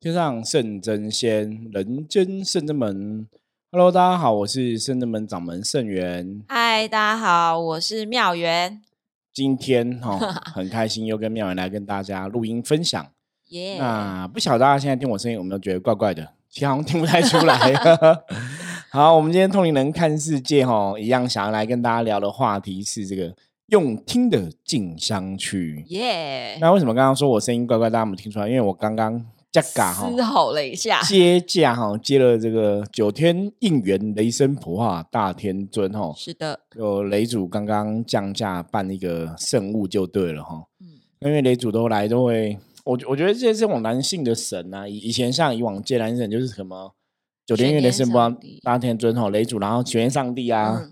天上圣真仙，人间圣真门。Hello， 大家好，我是圣真门掌门圣元。嗨，大家好，我是妙元。今天很开心又跟妙元来跟大家录音分享。耶、yeah. 那不晓得大家现在听我声音有没有觉得怪怪的？其实好像听不太出来。好，我们今天通灵人看世界一样想要来跟大家聊的话题是这个用听的进香去。耶、yeah. 那为什么刚刚说我声音怪怪，大家有没有听出来？因为我刚刚嘶吼了一下，接驾接了这个九天应元雷声普化大天尊，是的，有雷主刚刚降驾办一个圣物就对了、因为雷主都来都会，我觉得这是种男性的神啊，以前像以往接男神就是什么九天应元雷声普化大天尊雷主，然后玄天上帝啊、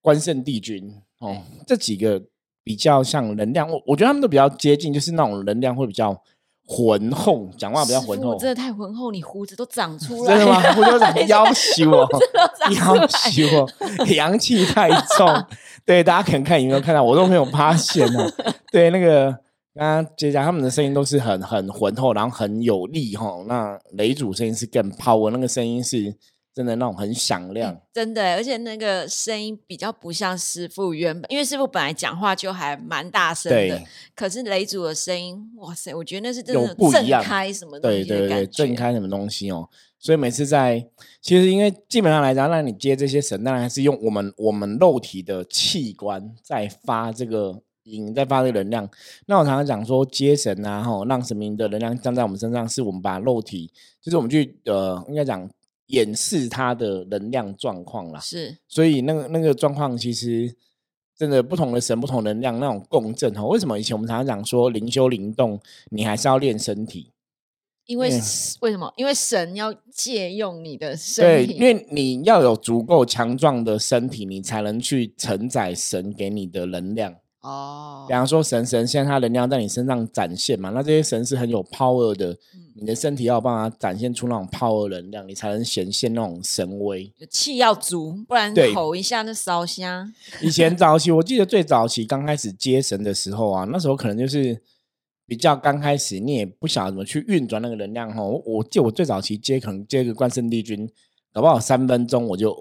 关圣帝君这几个比较像能量，我觉得他们都比较接近，就是那种能量会比较浑厚，讲话比较浑厚。我真的太浑厚，你胡子都长出来了。真的吗？胡子都长出来，夭寿哦，夭寿哦，阳气太重。对，大家可能看有没有看到，我都没有发现哦。对，那个刚刚接下来他们的声音都是很浑厚，然后很有力哦。那雷主声音是更power，那个声音是真的那种很响亮，真的，而且那个声音比较不像师父原本，因为师父本来讲话就还蛮大声的，可是雷主的声音，哇塞，我觉得那是真的震开什么东西的感觉，对对对，震开什么东西哦。所以每次在，其实因为基本上来讲，让你接这些神，当然还是用我们肉体的器官在发这个音，在发这个能量。那我常常讲说，接神啊，让神明的能量降在我们身上，是我们把肉体，就是我们去应该讲，掩饰它的能量状况啦，是，所以那个状况其实真的不同的神不同能量那种共振哦。为什么以前我们常常讲说灵修灵动，你还是要练身体？为什么？因为神要借用你的身体，对，因为你要有足够强壮的身体，你才能去承载神给你的能量哦。比方说神现在他能量在你身上展现嘛，那这些神是很有 power 的，你的身体要有办法展现出那种 power 能量，你才能显现那种神威，气要足，不然吼一下那烧香。以前早期我记得最早期刚开始接神的时候啊，那时候可能就是比较刚开始你也不晓得怎么去运转那个能量哦。我记得我最早期接可能接个关圣帝君，搞不好3分钟我就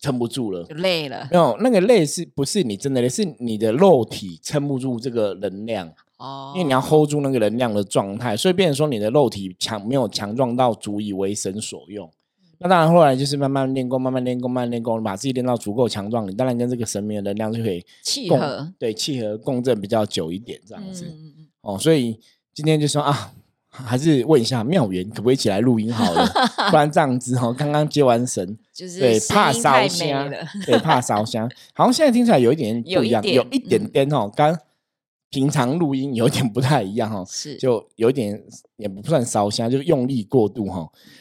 撑不住了，就累了。没有，那个累是不是你真的累，是你的肉体撑不住这个能量哦，因为你要 hold 住那个能量的状态，所以变成说你的肉体没有强壮到足以为神所用。那当然后来就是慢慢练功，把自己练到足够强壮，你当然跟这个神明的能量就可以契合，对，契合共振比较久一点这样子哦。所以今天就说啊，还是问一下妙元可不可以一起来录音好了，不然这样子刚刚接完神，就是对怕烧香，对怕烧香，好像现在听起来有一点不一样，有一点点跟平常录音有一点不太一样是，就有一点也不算烧香，就是用力过度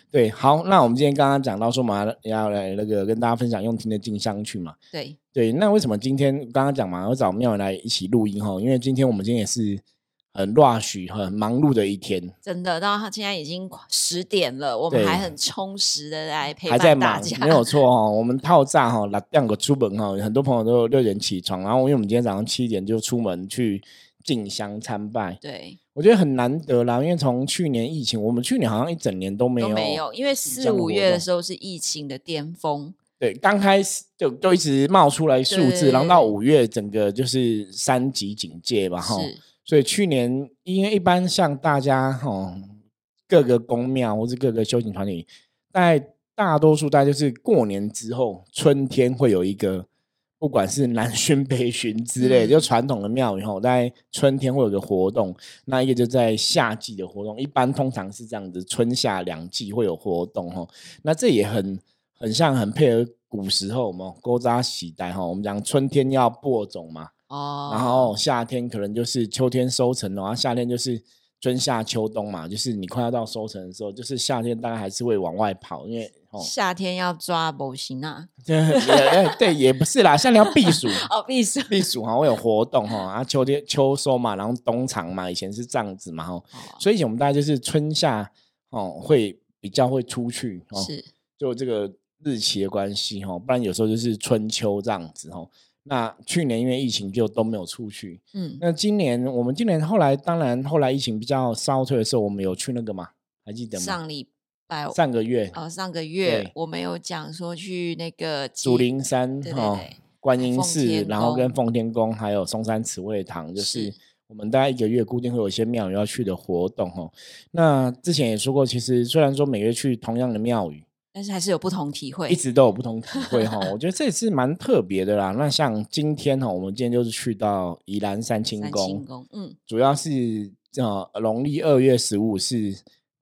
对。好，那我们今天刚刚讲到说我们要来那个跟大家分享用听的进香去嘛，对对。那为什么今天刚刚讲嘛，要找妙元来一起录音因为今天也是很 rush 很忙碌的一天，真的到现在已经10点了，我们还很充实的来陪伴大家，还在忙，没有错我们套炸6点出门很多朋友都6点起床，然后因为我们今天早上7点就出门去进香参拜，对，我觉得很难得啦，因为从去年疫情，我们去年好像1整年都没有，因为4、5月的时候是疫情的巅峰，对，刚开始就一直冒出来数字，对，然后到5月整个就是3级警戒吧，是，所以去年因为一般像大家各个宫庙或是各个修行团体，大多数大概就是过年之后春天会有一个，不管是南巡北巡之类就传统的庙宇大概春天会有个活动，那一个就在夏季的活动，一般通常是这样子，春夏2季会有活动那这也很像很配合古时候古早时代我们讲春天要播种嘛然后夏天可能就是秋天收成然后夏天就是春夏秋冬嘛，就是你快要到收成的时候，就是夏天大概还是会往外跑，因为夏天要抓某型啊对，也不是啦，夏天要避暑避暑会有活动秋收嘛，然后冬藏嘛，以前是这样子嘛所以以前我们大概就是春夏会比较会出去是，就这个日期的关系不然有时候就是春秋这样子那去年因为疫情就都没有出去那今年后来疫情比较稍退的时候，我们有去那个嘛还记得吗？上个月我们有讲说去那个竹林山，对对对、哦、观音寺，然后跟奉天宫还有松山慈惠堂，就是我们大概一个月固定会有一些庙宇要去的活动、哦、那之前也说过，其实虽然说每个月去同样的庙宇，但是还是有不同体会，一直都有不同体会、哦、我觉得这也是蛮特别的啦。那像今天、哦、我们今天就是去到宜兰三清宫，主要是农历2月15是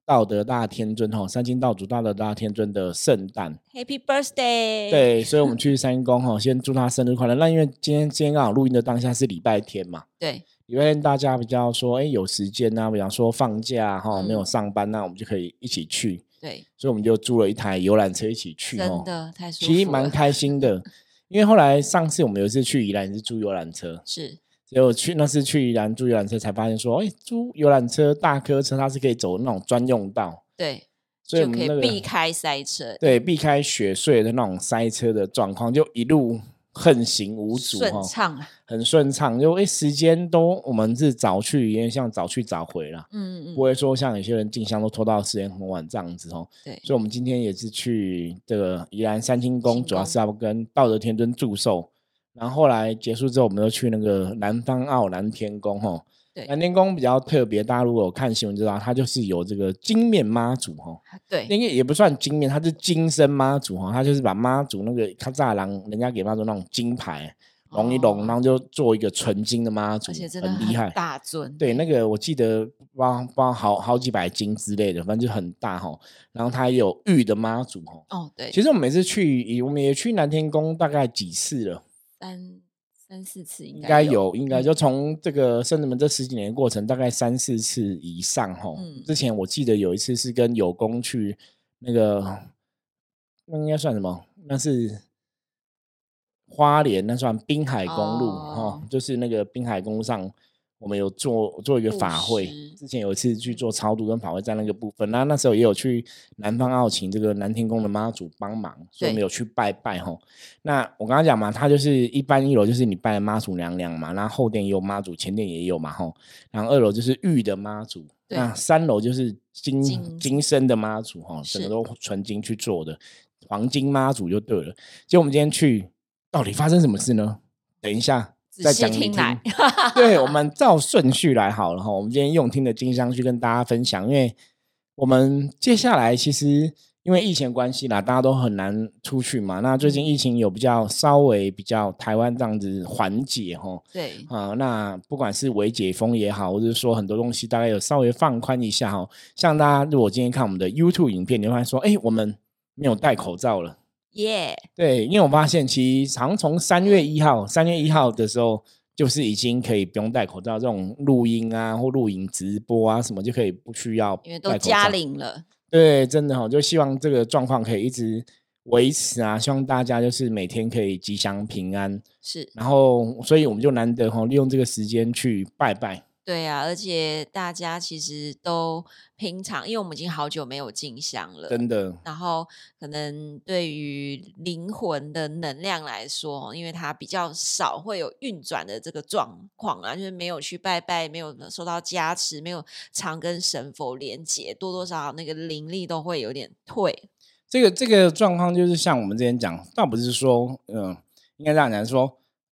道德大天尊，三清道主道德大天尊的圣诞 Happy Birthday， 对，所以我们去三清宫先祝他生日快乐。那因为今天刚好录音的当下是礼拜天嘛，对，礼拜天大家比较说有时间啊，比方说放假、没有上班，那我们就可以一起去，对，所以我们就租了一台游览车一起去，真的太舒服了，其实蛮开心的。因为后来上次我们有一次去宜兰是租游览车，是结果那次去宜兰租游览车才发现说，租游览车大客车它是可以走那种专用道，对，所以我们、那个、就可以避开塞车，对，避开雪隧的那种塞车的状况，就一路横行无阻，顺畅、啊、很顺畅，就时间都我们是早去，因为像早去早回啦，不会说像有些人进香都拖到时间很晚这样子、哦、对，所以我们今天也是去这个宜兰三清宫，主要是要跟道德天尊祝寿，然后后来结束之后我们就去那个南方澳南天宫、哦、对，南天宫比较特别，大家如果有看新闻知道它就是有这个金面妈祖、哦、对，因为也不算金面，它是金身妈祖、哦、它就是把妈祖那个较早人家给妈祖那种金牌拢一拢、哦、然后就做一个纯金的妈祖，而且真的很厉害，大尊，对，那个我记得包 好几百斤之类的，反正就很大、哦、然后它也有玉的妈祖、哦哦、对，其实我们每次去，我们也去南天宫大概几次了，3-4次应该有就从这个圣子门这十几年的过程大概3-4次以上、之前我记得有一次是跟友公去那个，那应该算什么，那是花莲，那算滨海公路、哦哦、就是那个滨海公路上我们有做一个法会，之前有一次去做超度跟法会在那个部分，那时候也有去南方澳请这个南天宫的妈祖帮忙，所以我们有去拜拜吼。那我刚刚讲嘛，它就是一般一楼就是你拜的妈祖娘娘嘛，然后后殿也有妈祖，前殿也有嘛吼，然后2楼就是玉的妈祖，那3楼就是金身的妈祖吼，整个都纯金去做的黄金妈祖就对了。结果我们今天去，到底发生什么事呢？等一下。再讲你听来对，我们照顺序来好了，我们今天用听的经香去跟大家分享，因为我们接下来其实因为疫情关系啦，大家都很难出去嘛，那最近疫情有比较稍微比较台湾这样子缓解，对、那不管是微解封也好，或者说很多东西大概有稍微放宽一下，像大家如果今天看我们的 YouTube 影片，你会发现说我们没有戴口罩了耶、yeah. 对，因为我发现其实常从3月1号的时候就是已经可以不用戴口罩，这种录音啊或录影直播啊什么就可以不需要戴口罩，因为都加零了，对，真的、哦、就希望这个状况可以一直维持啊，希望大家就是每天可以吉祥平安，是，然后所以我们就难得、利用这个时间去拜拜，对啊，而且大家其实都平常，因为我们已经好久没有进香了，真的，然后可能对于灵魂的能量来说，因为它比较少会有运转的这个状况啊，就是没有去拜拜，没有受到加持，没有常跟神佛连结，多多少少那个灵力都会有点退，这个状况就是像我们之前讲，倒不是说应该这样讲，说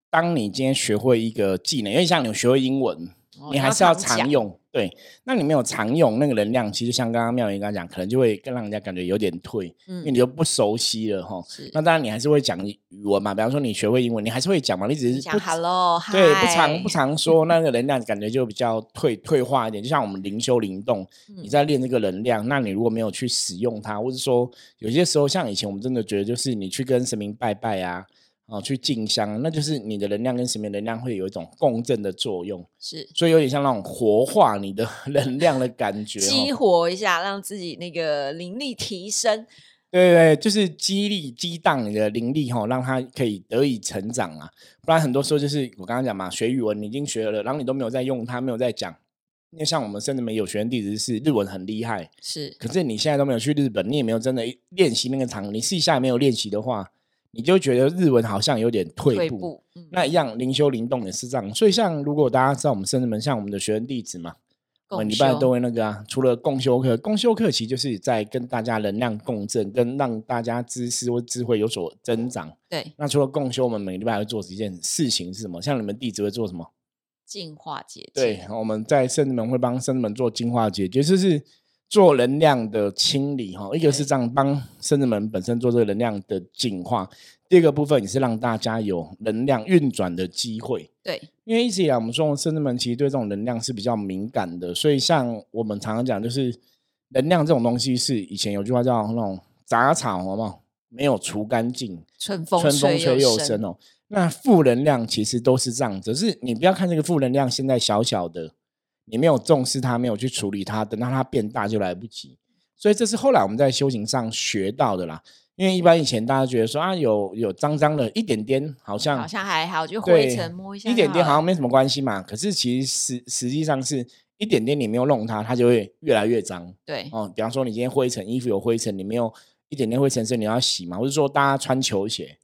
当你今天学会一个技能，因为像你学会英文你还是要常用，对，那你没有常用那个能量，其实像刚刚妙云刚刚讲，可能就会让人家感觉有点退、因为你就不熟悉了，那当然你还是会讲语文嘛，比方说你学会英文你还是会讲嘛，你只是讲 hello 对，不常说，那个能量感觉就比较退化一点，就像我们灵修灵动、你在练这个能量，那你如果没有去使用它，或者说有些时候像以前我们真的觉得就是你去跟神明拜拜啊，去进香，那就是你的能量跟神明能量会有一种共振的作用，是，所以有点像那种活化你的能量的感觉，激活一下让自己那个灵力提升，对对，就是激荡你的灵力、让它可以得以成长啊。不然很多时候就是我刚刚讲嘛，学语文你已经学了，然后你都没有在用它，没有在讲，因为像我们甚至没有学生弟子是日文很厉害，是，可是你现在都没有去日本，你也没有真的练习那个场，你试一下没有练习的话，你就觉得日文好像有点退步、那一样灵修灵动也是这样，所以像如果大家知道我们圣子门，像我们的学生弟子嘛，我们礼拜都会那个啊，除了共修课，共修课其实就是在跟大家能量共振，跟让大家知识或智慧有所增长。对，那除了共修，我们每个礼拜会做一件事情是什么？像你们弟子会做什么？净化结界。对，我们在圣子门会帮圣子门做净化结界，就是做能量的清理，一个是这样帮圣子门本身做这个能量的净化，第二个部分也是让大家有能量运转的机会。对，因为一直以来我们说圣子门其实对这种能量是比较敏感的，所以像我们常常讲就是能量这种东西是以前有句话叫那种杂草好不好没有除干净，春风吹又生哦。那负能量其实都是这样子，只是你不要看这个负能量现在小小的，你没有重视它，没有去处理它，等到它变大就来不及。所以这是后来我们在修行上学到的啦。因为一般以前大家觉得说啊，有脏脏的一点点，好像还好，就灰尘摸一下，一点点好像没什么关系嘛。可是其实实际上是一点点你没有弄它，它就会越来越脏。对，哦，比方说你今天灰尘，衣服有灰尘，你没有一点点灰尘，所以你要洗嘛，或者说大家穿球鞋，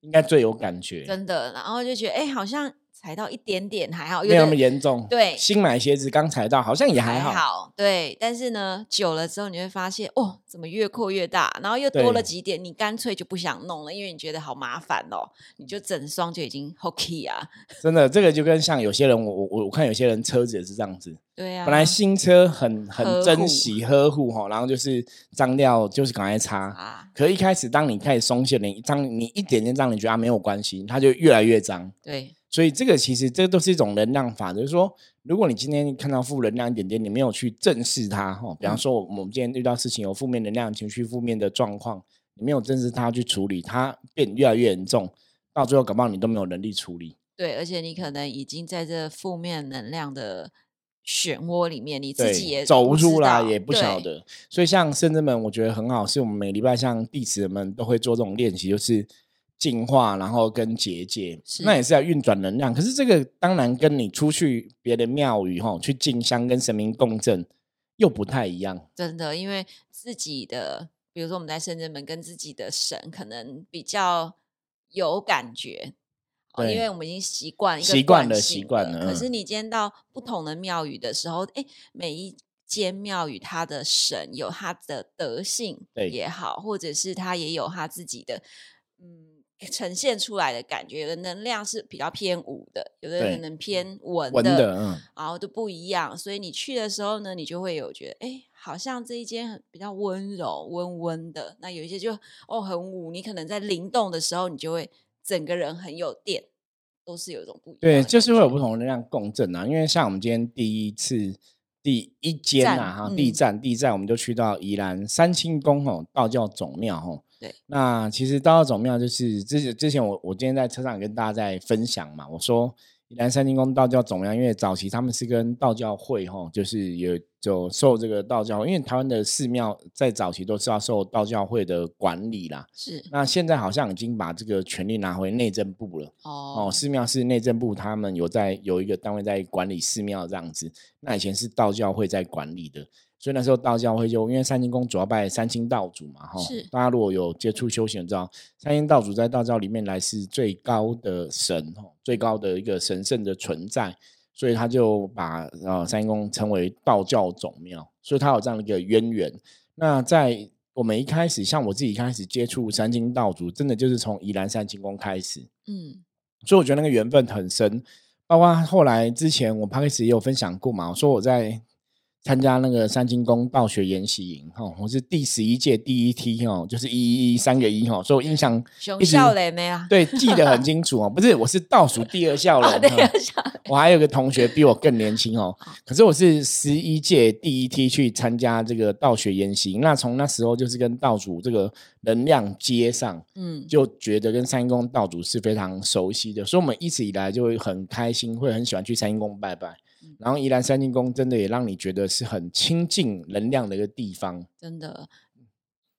应该最有感觉，真的。然后就觉得哎，好像踩到一点点还好，没有那么严重。对，新买鞋子刚踩到好像也还好。对，但是呢久了之后你会发现哦，怎么越扩越大，然后又多了几点，你干脆就不想弄了，因为你觉得好麻烦哦，你就整双就已经 hockey 啊。真的，这个就跟像有些人，我看有些人车子也是这样子。对啊，本来新车很珍惜呵护，然后就是脏掉就是赶快擦，可一开始当你开始松懈，你一点点脏你觉得没有关系，它就越来越脏。对，所以这个其实这都是一种能量法，就是说如果你今天看到负能量一点点，你没有去正视它，比方说我们今天遇到事情有负面能量情绪负面的状况，你没有正视它去处理它，变越来越严重，到最后搞不好你都没有能力处理。对，而且你可能已经在这负面能量的漩涡里面，你自己也走不出来，也不晓得。所以像圣子们我觉得很好，是我们每礼拜像弟子们都会做这种练习，就是净化然后跟结界，那也是要运转能量。可是这个当然跟你出去别的庙宇，去进香跟神明共振又不太一样。真的，因为自己的比如说我们在圣子门跟自己的神可能比较有感觉，因为我们已经习惯了。可是你今天到不同的庙宇的时候，每一间庙宇它的神有它的德性也好，或者是它也有它自己的呈现出来的感觉，有的能量是比较偏武的，有的可能偏文的，然后都不一样。所以你去的时候呢，你就会有觉得哎，好像这一间比较温柔温温的，那有一些就很武，你可能在灵动的时候你就会整个人很有电，都是有一种不一样的感觉。对，就是会有不同的能量共振啊。因为像我们今天第一间啊，第一站我们就去到宜兰三清宫，道教总庙。对，那其实道教总庙就是之前我今天在车上跟大家在分享嘛，我说宜兰三清宫道教总庙，因为早期他们是跟道教会，就是有受这个道教会，因为台湾的寺庙在早期都是要受道教会的管理啦。是，那现在好像已经把这个权力拿回内政部了，寺庙是内政部，他们有一个单位在管理寺庙这样子，那以前是道教会在管理的。所以那时候道教会就因为三清宫主要拜三清道主嘛，大家如果有接触修行知道三清道主在道教里面来是最高的神，最高的一个神圣的存在，所以他就把三清宫称为道教总庙，所以他有这样一个渊源。那在我们一开始，像我自己一开始接触三清道主真的就是从宜兰三清宫开始，所以我觉得那个缘分很深。包括后来之前我 Podcast 也有分享过嘛，我说我在参加那个三清宫道学研习营，我是第11届第一梯，就是111 3个1，所以我印象熊校雷没啊？对，记得很清楚，不是，我是倒数第二校雷，我还有个同学比我更年轻，可是我是11届第一梯去参加这个道学研习营。那从那时候就是跟道主这个能量接上，就觉得跟三清宫道主是非常熟悉的，所以我们一直以来就很开心，会很喜欢去三清宫拜拜。然后宜兰三清宫真的也让你觉得是很清净能量的一个地方。真的，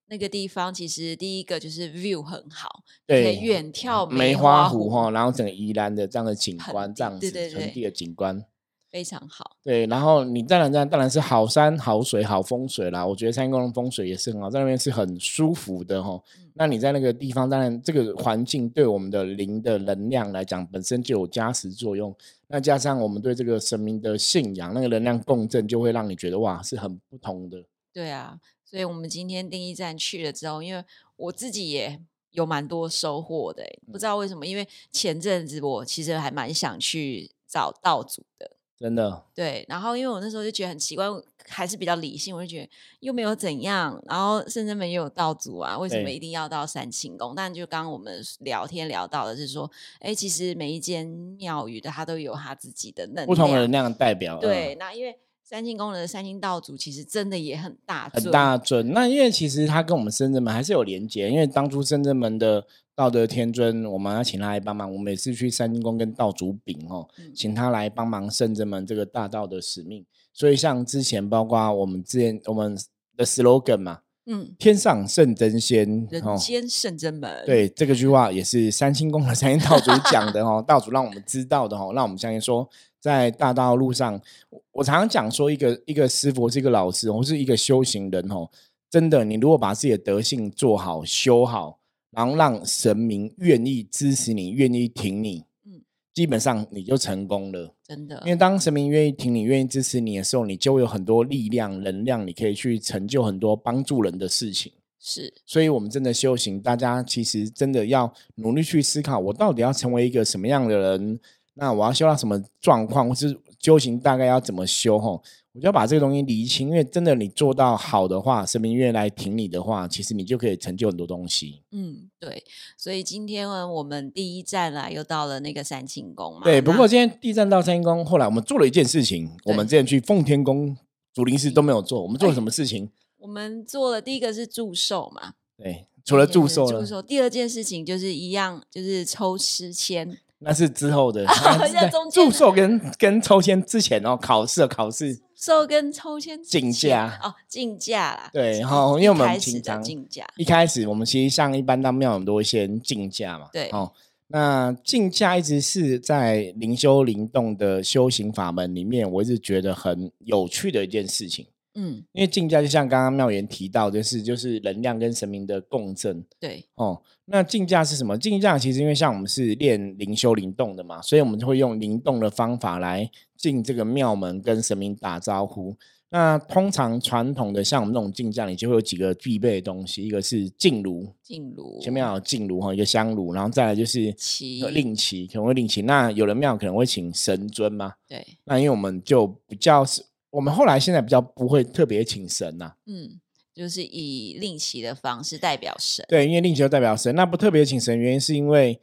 那个地方其实第一个就是 view 很好，对，可以远眺梅花湖，然后整个宜兰的这样的景观，这样子盆地的景观。非常好。对，然后你当然是好山好水好风水啦，我觉得三公的风水也是很好，在那边是很舒服的齁。那你在那个地方，当然这个环境对我们的灵的能量来讲本身就有加持作用，那加上我们对这个神明的信仰，那个能量共振就会让你觉得哇是很不同的。对啊，所以我们今天第一站去了之后，因为我自己也有蛮多收获的，不知道为什么，因为前阵子我其实还蛮想去找道祖的，真的。对，然后因为我那时候就觉得很奇怪，还是比较理性，我就觉得又没有怎样，然后圣真门也有道祖啊，为什么一定要到三清宫？但就刚刚我们聊天聊到的是说，哎，其实每一间庙宇的它都有它自己的能量，不同的能量代表。对，那因为三清宫的三清道祖其实真的也很大尊，很大尊。那因为其实他跟我们圣真门还是有连结，因为当初圣真门的道德天尊，我们要请他来帮忙。我们也是去三清宫跟道祖禀请他来帮忙圣真门这个大道的使命。所以像之前，包括我们的 slogan 嘛，天上圣真仙，人间圣真门。对，这个句话也是三清宫的三清道祖讲的道祖让我们知道的让我们相信说。在大道路上，我常常讲说一个师傅是一个老师或是一个修行人真的，你如果把自己的德性做好修好，然后让神明愿意支持你，愿意挺你基本上你就成功了，真的。因为当神明愿意挺你，愿意支持你的时候，你就有很多力量能量，你可以去成就很多帮助人的事情。是，所以我们真的修行，大家其实真的要努力去思考，我到底要成为一个什么样的人，那我要修到什么状况，或是修行大概要怎么修我就要把这个东西理清。因为真的你做到好的话，神明愿意来挺你的话，其实你就可以成就很多东西。对，所以今天我们第一站又到了那个三清宫嘛。对，不过今天第一站到三清宫，后来我们做了一件事情，我们之前去奉天宫竹林寺都没有做，我们做了什么事情？我们做了第一个是祝寿嘛。对，除了祝寿了，第二件事情就是一样，就是抽诗签。那是之后的祝寿跟抽签之前考试祝寿跟抽签竞价啦。对，因为我们平常一开始我们其实像一般当庙我们都会先竞价嘛。对，那竞价一直是在灵修灵动的修行法门里面我一直觉得很有趣的一件事情。因为竞价就像刚刚妙言提到的是，就是能量跟神明的共振。对，那竞价是什么？竞价其实因为像我们是练灵修灵动的嘛，所以我们会用灵动的方法来进这个庙门跟神明打招呼。那通常传统的像我们这种竞价，你就会有几个必备的东西，一个是净炉，前面有净炉一个香炉，然后再来就是令旗，可能会令旗。那有的庙可能会请神尊嘛。对，那因为我们就比较我们后来现在比较不会特别请神啊，就是以令旗的方式代表神。对，因为令旗就代表神，那不特别请神原因是因为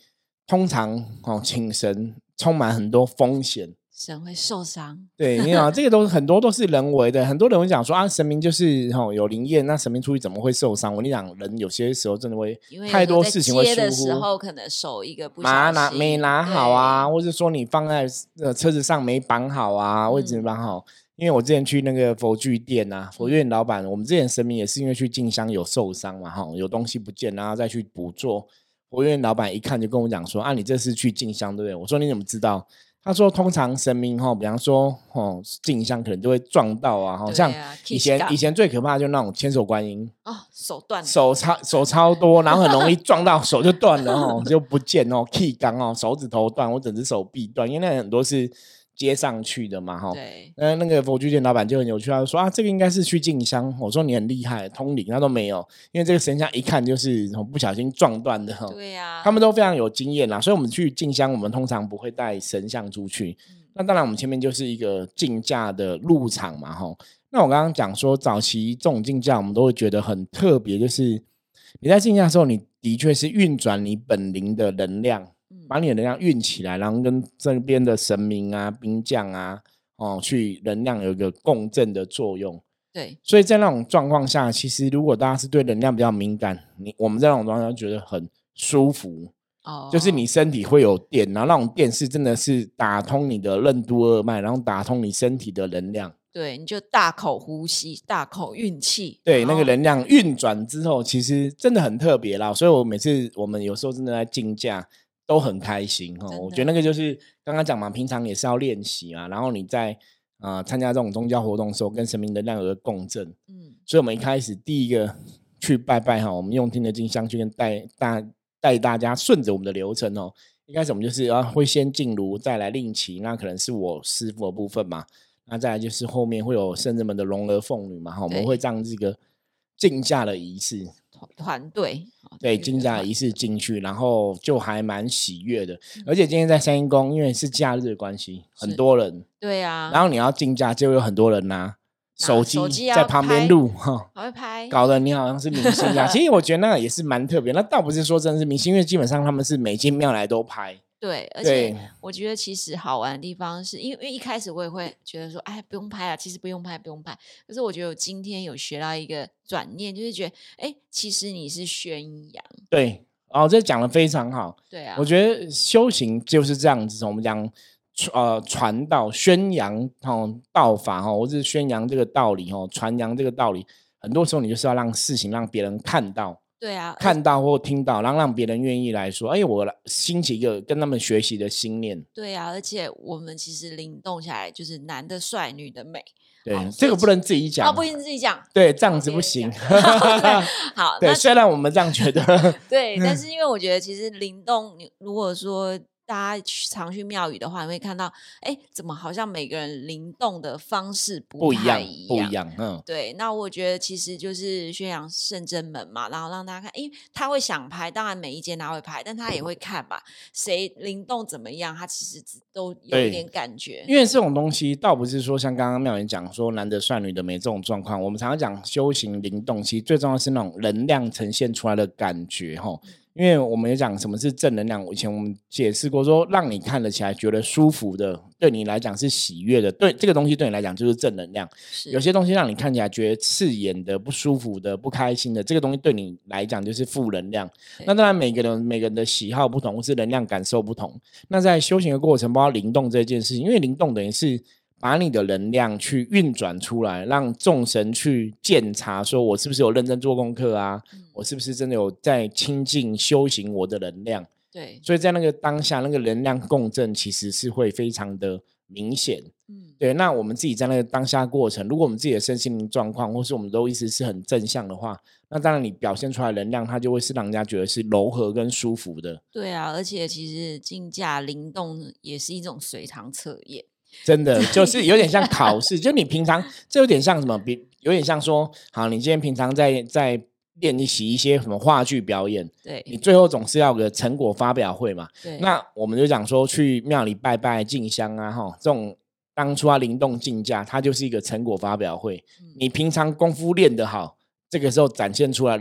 通常请神充满很多风险，神会受伤。对，你这个都很多都是人为的，很多人会讲说神明就是有灵验，那神明出去怎么会受伤？我跟你讲，人有些时候真的会太多事情会疏忽，接的时候可能手一个不小心没拿好啊，或者说你放在车子上没绑好啊，位置没绑好。因为我之前去那个佛具店啊，佛具店老板，我们之前神明也是因为去进香有受伤嘛，有东西不见，然后再去补做。佛具店老板一看就跟我讲说你这是去进香对不对？我说你怎么知道？他说通常神明比方说进香可能都会撞到啊，像以前最可怕的就是那种千手观音手断了，手超多，然后很容易撞到手就断了就不见气缸手指头断，我整只手臂断，因为那很多是接上去的嘛。对，那个佛具店老板就很有趣，他就说这个应该是去进香。我说你很厉害，通灵他都没有，因为这个神像一看就是不小心撞断的。对啊，他们都非常有经验啦，所以我们去进香我们通常不会带神像出去。那当然我们前面就是一个竞价的入场嘛。那我刚刚讲说早期这种竞价我们都会觉得很特别，就是你在竞价的时候你的确是运转你本灵的能量，把你的能量运起来，然后跟这边的神明啊兵将啊去能量有一个共振的作用。对，所以在那种状况下，其实如果大家是对能量比较敏感，我们在那种状况下觉得很舒服就是你身体会有电，然后那种电是真的是打通你的任督二脉，然后打通你身体的能量。对，你就大口呼吸大口运气，对，那个能量运转之后其实真的很特别啦。所以我每次我们有时候真的在竞价都很开心哈。我觉得那个就是刚刚讲嘛，平常也是要练习啊，然后你在参加这种宗教活动的时候，跟神明能量有个共振。嗯，所以我们一开始第一个去拜拜哈，我们用听得进香去跟带大家顺着我们的流程哦。一开始我们就是会先进炉，再来令旗，那可能是我师父的部分嘛。那再来就是后面会有圣人们的龙儿凤女嘛，我们会这样这个进驾的仪式团队，对，进驾仪式进去，然后就还蛮喜悦的。而且今天在三阴宫，因为是假日的关系，很多人，对啊，然后你要进驾就有很多人拿手机在旁边录哈，还会拍，搞得你好像是明星啊。其实我觉得那个也是蛮特别，那倒不是说真的是明星，因为基本上他们是每间庙来都拍。对，而且我觉得其实好玩的地方是，因为一开始我也会觉得说，哎，不用拍啊，其实不用拍。可是我觉得我今天有学到一个转念，就是觉得，哎，其实你是宣扬。对，哦，这讲得非常好。对啊，我觉得修行就是这样子，我们讲传道、宣扬道法或是宣扬这个道理传扬这个道理，很多时候你就是要让事情让别人看到。对啊，看到或听到，然后让别人愿意来说，哎，我兴起一个跟他们学习的心念。对啊，而且我们其实灵动下来，就是男的帅，女的美。对，哦，这个不能自己讲，不能自己讲，对，这样子不行。好，对，虽然我们这样觉得，对，但是因为我觉得其实灵动，如果说大家常去庙宇的话，你会看到，哎，怎么好像每个人灵动的方式不一样？嗯，对。那我觉得其实就是宣扬圣真门嘛，然后让大家看，因为他会想拍，当然每一间他会拍，但他也会看嘛，谁灵动怎么样，他其实都有一点感觉。因为这种东西倒不是说像刚刚妙言讲说男的帅女的美这种状况，我们常常讲修行灵动，其实最重要是那种能量呈现出来的感觉哈。因为我们也讲什么是正能量，以前我们解释过说，让你看得起来觉得舒服的，对你来讲是喜悦的，对这个东西对你来讲就是正能量。有些东西让你看起来觉得刺眼的、不舒服的、不开心的，这个东西对你来讲就是负能量。那当然每个人的喜好不同，或是能量感受不同。那在修行的过程，包括灵动这件事情，因为灵动等于是把你的能量去运转出来，让众神去检查说我是不是有认真做功课啊，我是不是真的有在清净修行我的能量。对，所以在那个当下那个能量共振其实是会非常的明显。对，那我们自己在那个当下过程，如果我们自己的身心灵状况或是我们都一直是很正向的话，那当然你表现出来的能量它就会是让人家觉得是柔和跟舒服的。对啊，而且其实进驾灵动也是一种随堂测验，真的就是有点像考试。就你平常这有点像什么，有点像说好你今天平常在练习一些什么话剧表演，对，你最后总是要有个成果发表会嘛。对，那我们就讲说去庙里拜拜进香啊这种当初啊灵动进驾它就是一个成果发表会。你平常功夫练得好，这个时候展现出来，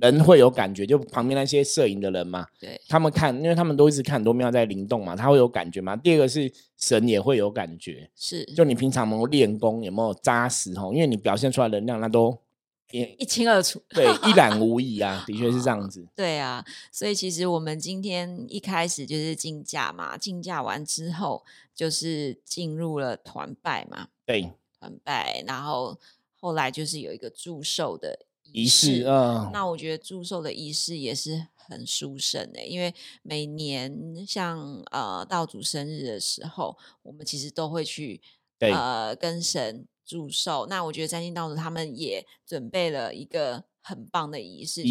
人会有感觉，就旁边那些摄影的人嘛，对，他们看，因为他们都一直看很多庙在灵动嘛，他会有感觉嘛。第二个是神也会有感觉，是就你平常有没有练功，有没有扎实，因为你表现出来的能量那都一清二楚，对，一览无遗啊。的确是这样子。对啊，所以其实我们今天一开始就是进驾嘛，进驾完之后就是进入了团拜嘛，对，团拜，然后后来就是有一个祝寿的仪式。那我觉得祝寿的仪式也是很殊胜的，因为每年像道主生日的时候，我们其实都会去跟神祝寿。那我觉得三清道主他们也准备了一个很棒的仪式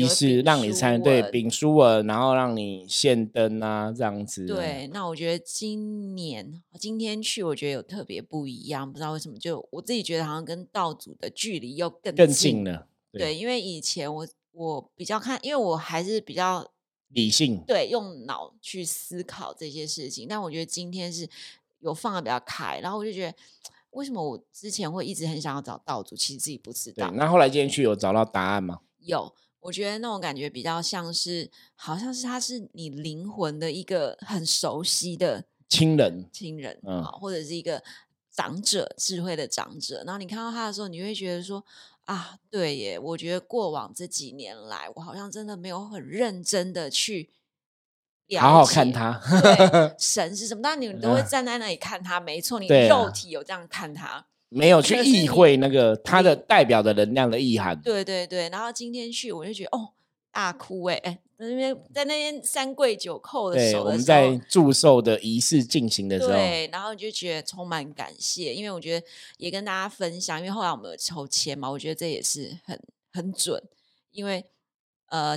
让你参与，对，丙书文，然后让你献灯啊这样子。对，那我觉得今天去我觉得有特别不一样，不知道为什么，就我自己觉得好像跟道主的距离又更近了。对，因为以前我比较看，因为我还是比较理性，对，用脑去思考这些事情。但我觉得今天是有放得比较开，然后我就觉得为什么我之前会一直很想要找道主，其实自己不知道。对，那后来今天去有找到答案吗？有，我觉得那种感觉比较像是，好像是他是你灵魂的一个很熟悉的亲人、或者是一个长者，智慧的长者。然后你看到他的时候，你会觉得说，啊，对耶，我觉得过往这几年来我好像真的没有很认真的去好看他对神是什么。但你都会站在那里看他，没错，你肉体有这样看他，没有去意会那个他的代表的能量的意涵。对对对，然后今天去我就觉得，哦，大哭欸，在那边三跪九叩的时候，我们在祝寿的仪式进行的时候，对，然后就觉得充满感谢，因为我觉得也跟大家分享，因为后来我们有抽签嘛，我觉得这也是很准，因为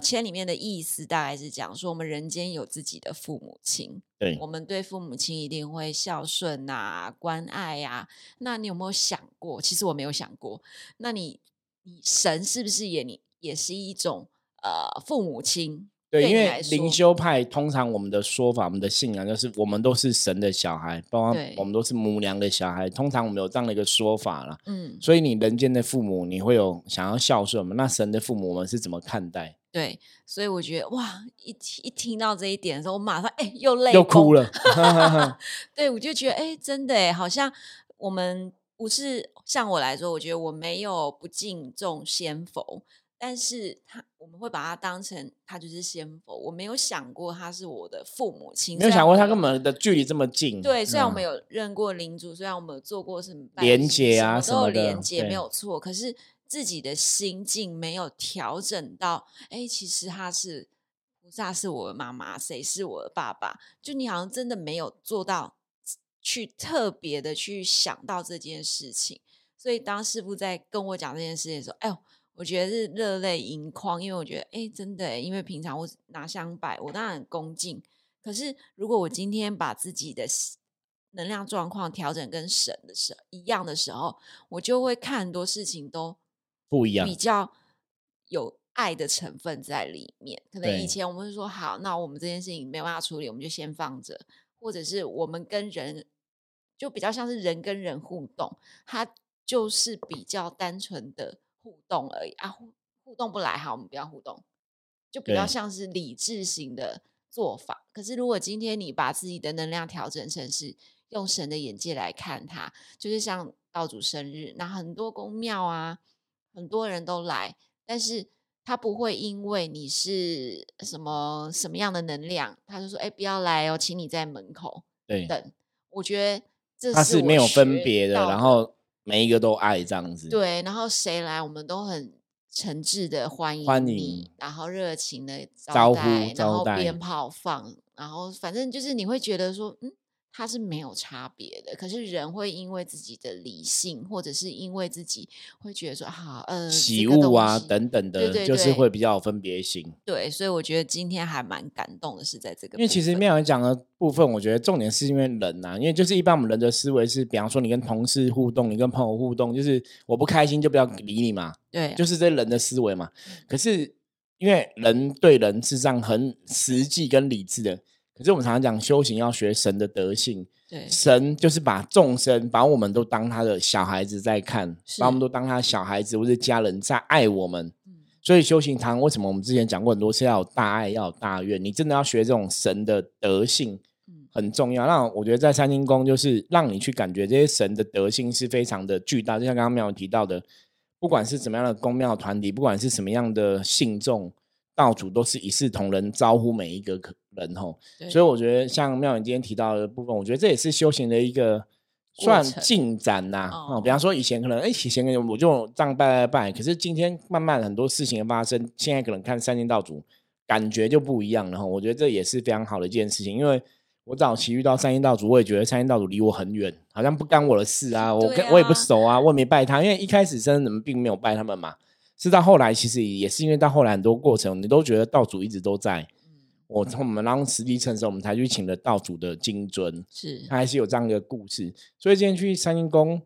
签里面的意思大概是讲说我们人间有自己的父母亲，对，我们对父母亲一定会孝顺啊，关爱啊，那你有没有想过，其实我没有想过，那你神是不是也是一种父母亲？对，因为灵修派通常我们的说法，我们的信仰就是我们都是神的小孩，包括我们都是母娘的小孩，通常我们有这样的一个说法啦。嗯，所以你人间的父母你会有想要孝顺吗？那神的父母我们是怎么看待？对，所以我觉得哇，一听到这一点的时候，我马上又泪又哭了对，我就觉得真的好像我们不是，像我来说，我觉得我没有不敬重仙佛，但是我们会把它当成他就是仙佛，我没有想过他是我的父母亲，没有想过他跟我们的距离这么近。对，虽然我们有认过灵主，虽然我们有做过什么连结啊什么的，连结没有错，可是自己的心境没有调整到，其实他是菩萨，是我的妈妈，谁是我的爸爸？就你好像真的没有做到去特别的去想到这件事情。所以当师父在跟我讲这件事情的时候，我觉得是热泪盈眶，因为我觉得真的，因为平常我拿香拜，我当然很恭敬，可是如果我今天把自己的能量状况调整跟神的时候一样的时候，我就会看很多事情都不一样，比较有爱的成分在里面。可能以前我们会说好，那我们这件事情没有办法处理，我们就先放着，或者是我们跟人就比较像是人跟人互动，它就是比较单纯的互动而已啊，互动不来好，我们不要互动，就比较像是理智型的做法。可是如果今天你把自己的能量调整成是用神的眼界来看它，就是像道主生日，那很多宫庙啊，很多人都来，但是他不会因为你是什么样的能量，他就说不要来哦，请你在门口等。我觉得这是他是没有分别的，然后每一个都爱这样子，对，然后谁来我们都很诚挚的欢迎你，然后热情的招待，然后鞭炮放，然后反正就是你会觉得说它是没有差别的。可是人会因为自己的理性，或者是因为自己会觉得说喜恶啊、这个、等等的，对，就是会比较有分别性。对，所以我觉得今天还蛮感动的是在这个部分，因为其实妙人讲的部分，我觉得重点是因为人啊，因为就是一般我们人的思维是，比方说你跟同事互动，你跟朋友互动，就是我不开心就不要理你嘛，对，就是这人的思维嘛。可是因为人对人事实上很实际跟理智的，可是我们常常讲修行要学神的德性，对，神就是把众生，把我们都当他的小孩子在看，把我们都当他的小孩子或是家人在爱我们。所以修行堂为什么我们之前讲过很多次，要有大爱，要有大愿，你真的要学这种神的德性很重要。那我觉得在三清宫就是让你去感觉这些神的德性是非常的巨大，就像刚刚妙提到的，不管是怎么样的宫庙团体，不管是什么样的信众，道主都是一视同仁招呼每一个人吼。所以我觉得像妙云今天提到的部分，我觉得这也是修行的一个算进展啦比方说以前可能我就这样拜，可是今天慢慢很多事情的发生，现在可能看三清道主感觉就不一样了吼。我觉得这也是非常好的一件事情，因为我早期遇到三清道主，我也觉得三清道主离我很远，好像不干我的事啊，我也不熟啊，我也没拜他，因为一开始真的并没有拜他们嘛。是到后来，其实也是因为到后来很多过程，你都觉得道主一直都在。我们当实地称时，我们才去请了道主的金尊，是他还是有这样一个故事。所以今天去三清宫，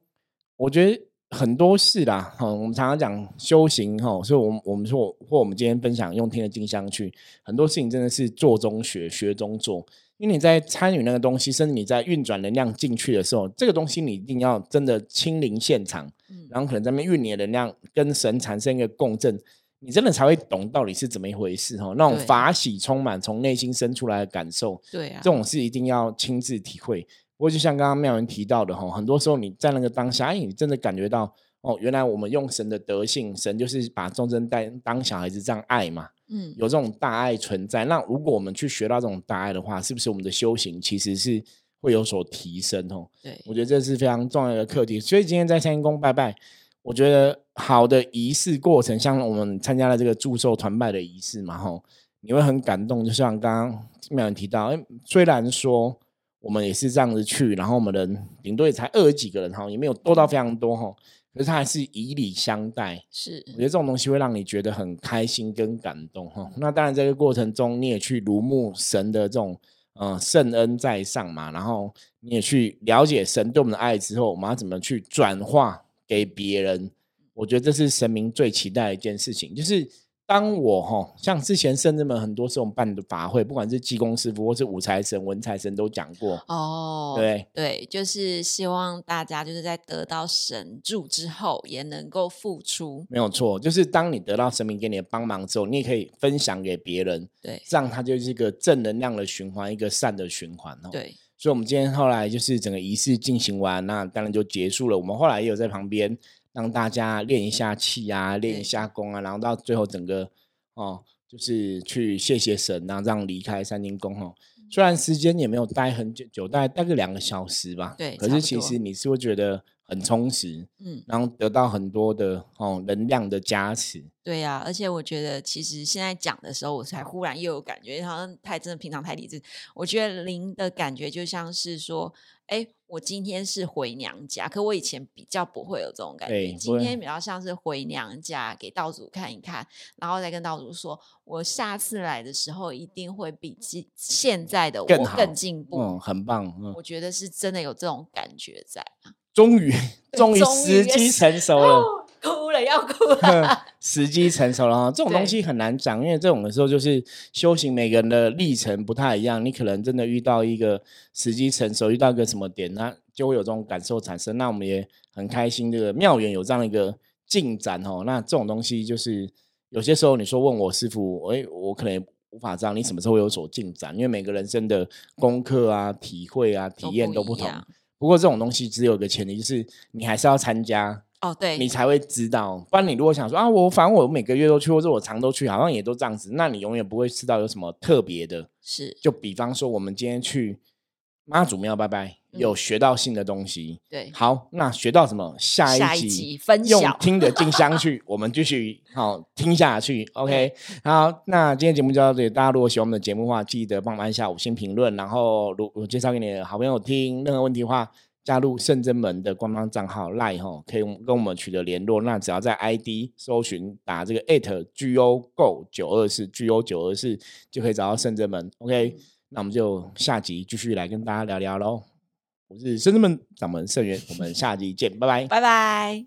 我觉得很多事啦。我们常常讲修行所以我们说，或我们今天分享用听的金香去，很多事情真的是做中学，学中做。因为你在参与那个东西，甚至你在运转能量进去的时候，这个东西你一定要真的亲临现场然后可能在那边运你的能量，跟神产生一个共振，你真的才会懂到底是怎么一回事那种法喜充满从内心生出来的感受，对啊，这种是一定要亲自体会。不过就像刚刚妙云提到的很多时候你在那个当下你真的感觉到原来我们用神的德性，神就是把众生当小孩子这样爱嘛有这种大爱存在。那如果我们去学到这种大爱的话，是不是我们的修行其实是会有所提升对，我觉得这是非常重要的课题。所以今天在三清宫拜拜，我觉得好的仪式过程，像我们参加了这个祝寿团拜的仪式嘛，吼，你会很感动。就像刚刚妙人提到，虽然说我们也是这样子去，然后我们人顶多也才20几个人，也没有多到非常多，可是他还是以礼相待。是，我觉得这种东西会让你觉得很开心跟感动。那当然这个过程中你也去如沐神的这种圣恩在上嘛，然后你也去了解神对我们的爱之后，我们要怎么去转化给别人。我觉得这是神明最期待的一件事情，就是当我像之前圣人们很多时候办的法会，不管是济公师傅或是武财神、文财神都讲过哦，对对，就是希望大家就是在得到神助之后也能够付出，没有错，就是当你得到神明给你的帮忙之后，你也可以分享给别人，对，这样它就是一个正能量的循环，一个善的循环，对。所以我们今天后来就是整个仪式进行完，那当然就结束了。我们后来也有在旁边让大家练一下气啊，练一下功啊，然后到最后整个就是去谢谢神，然后这样离开三清宫虽然时间也没有待很久，大概待个2个小时吧，对，可是其实你是会觉得很充实，然后得到很多的能量的加持。对啊，而且我觉得其实现在讲的时候我才忽然又有感觉，好像真的平常太理智，我觉得灵的感觉就像是说我今天是回娘家，可我以前比较不会有这种感觉，今天比较像是回娘家给道主看一看，然后再跟道主说我下次来的时候一定会比现在的我更进步，很棒我觉得是真的有这种感觉在终于时机成熟了哭了要哭了时机成熟了这种东西很难讲，因为这种的时候就是修行，每个人的历程不太一样，你可能真的遇到一个时机成熟，遇到一个什么点，那就会有这种感受产生。那我们也很开心这个妙缘有这样一个进展那这种东西就是有些时候你说问我师父我可能无法知道你什么时候有所进展，因为每个人生的功课啊、体会啊、体验都不同。不过这种东西只有一个前提，就是你还是要参加对，你才会知道。不然你如果想说我反正我每个月都去，或者我常都去，好像也都这样子，那你永远不会知道有什么特别的。是，就比方说我们今天去妈祖庙拜拜，有学到新的东西，对，好，那学到什么？下一集分享，用听的进香去我们继续听下去 OK 好，那今天节目就到这里，大家如果喜欢我们的节目的话，记得帮我们按下5星评论，然后如果介绍给你的好朋友听，任何问题的话加入圣真门的官方账号 LINE 可以跟我们取得联络，那只要在 ID 搜寻打这个 @GOGO924 GO924 就可以找到圣真门 OK 那我们就下集继续来跟大家聊聊咯。我是圣真门掌门盛元，我们下集见，拜拜拜拜。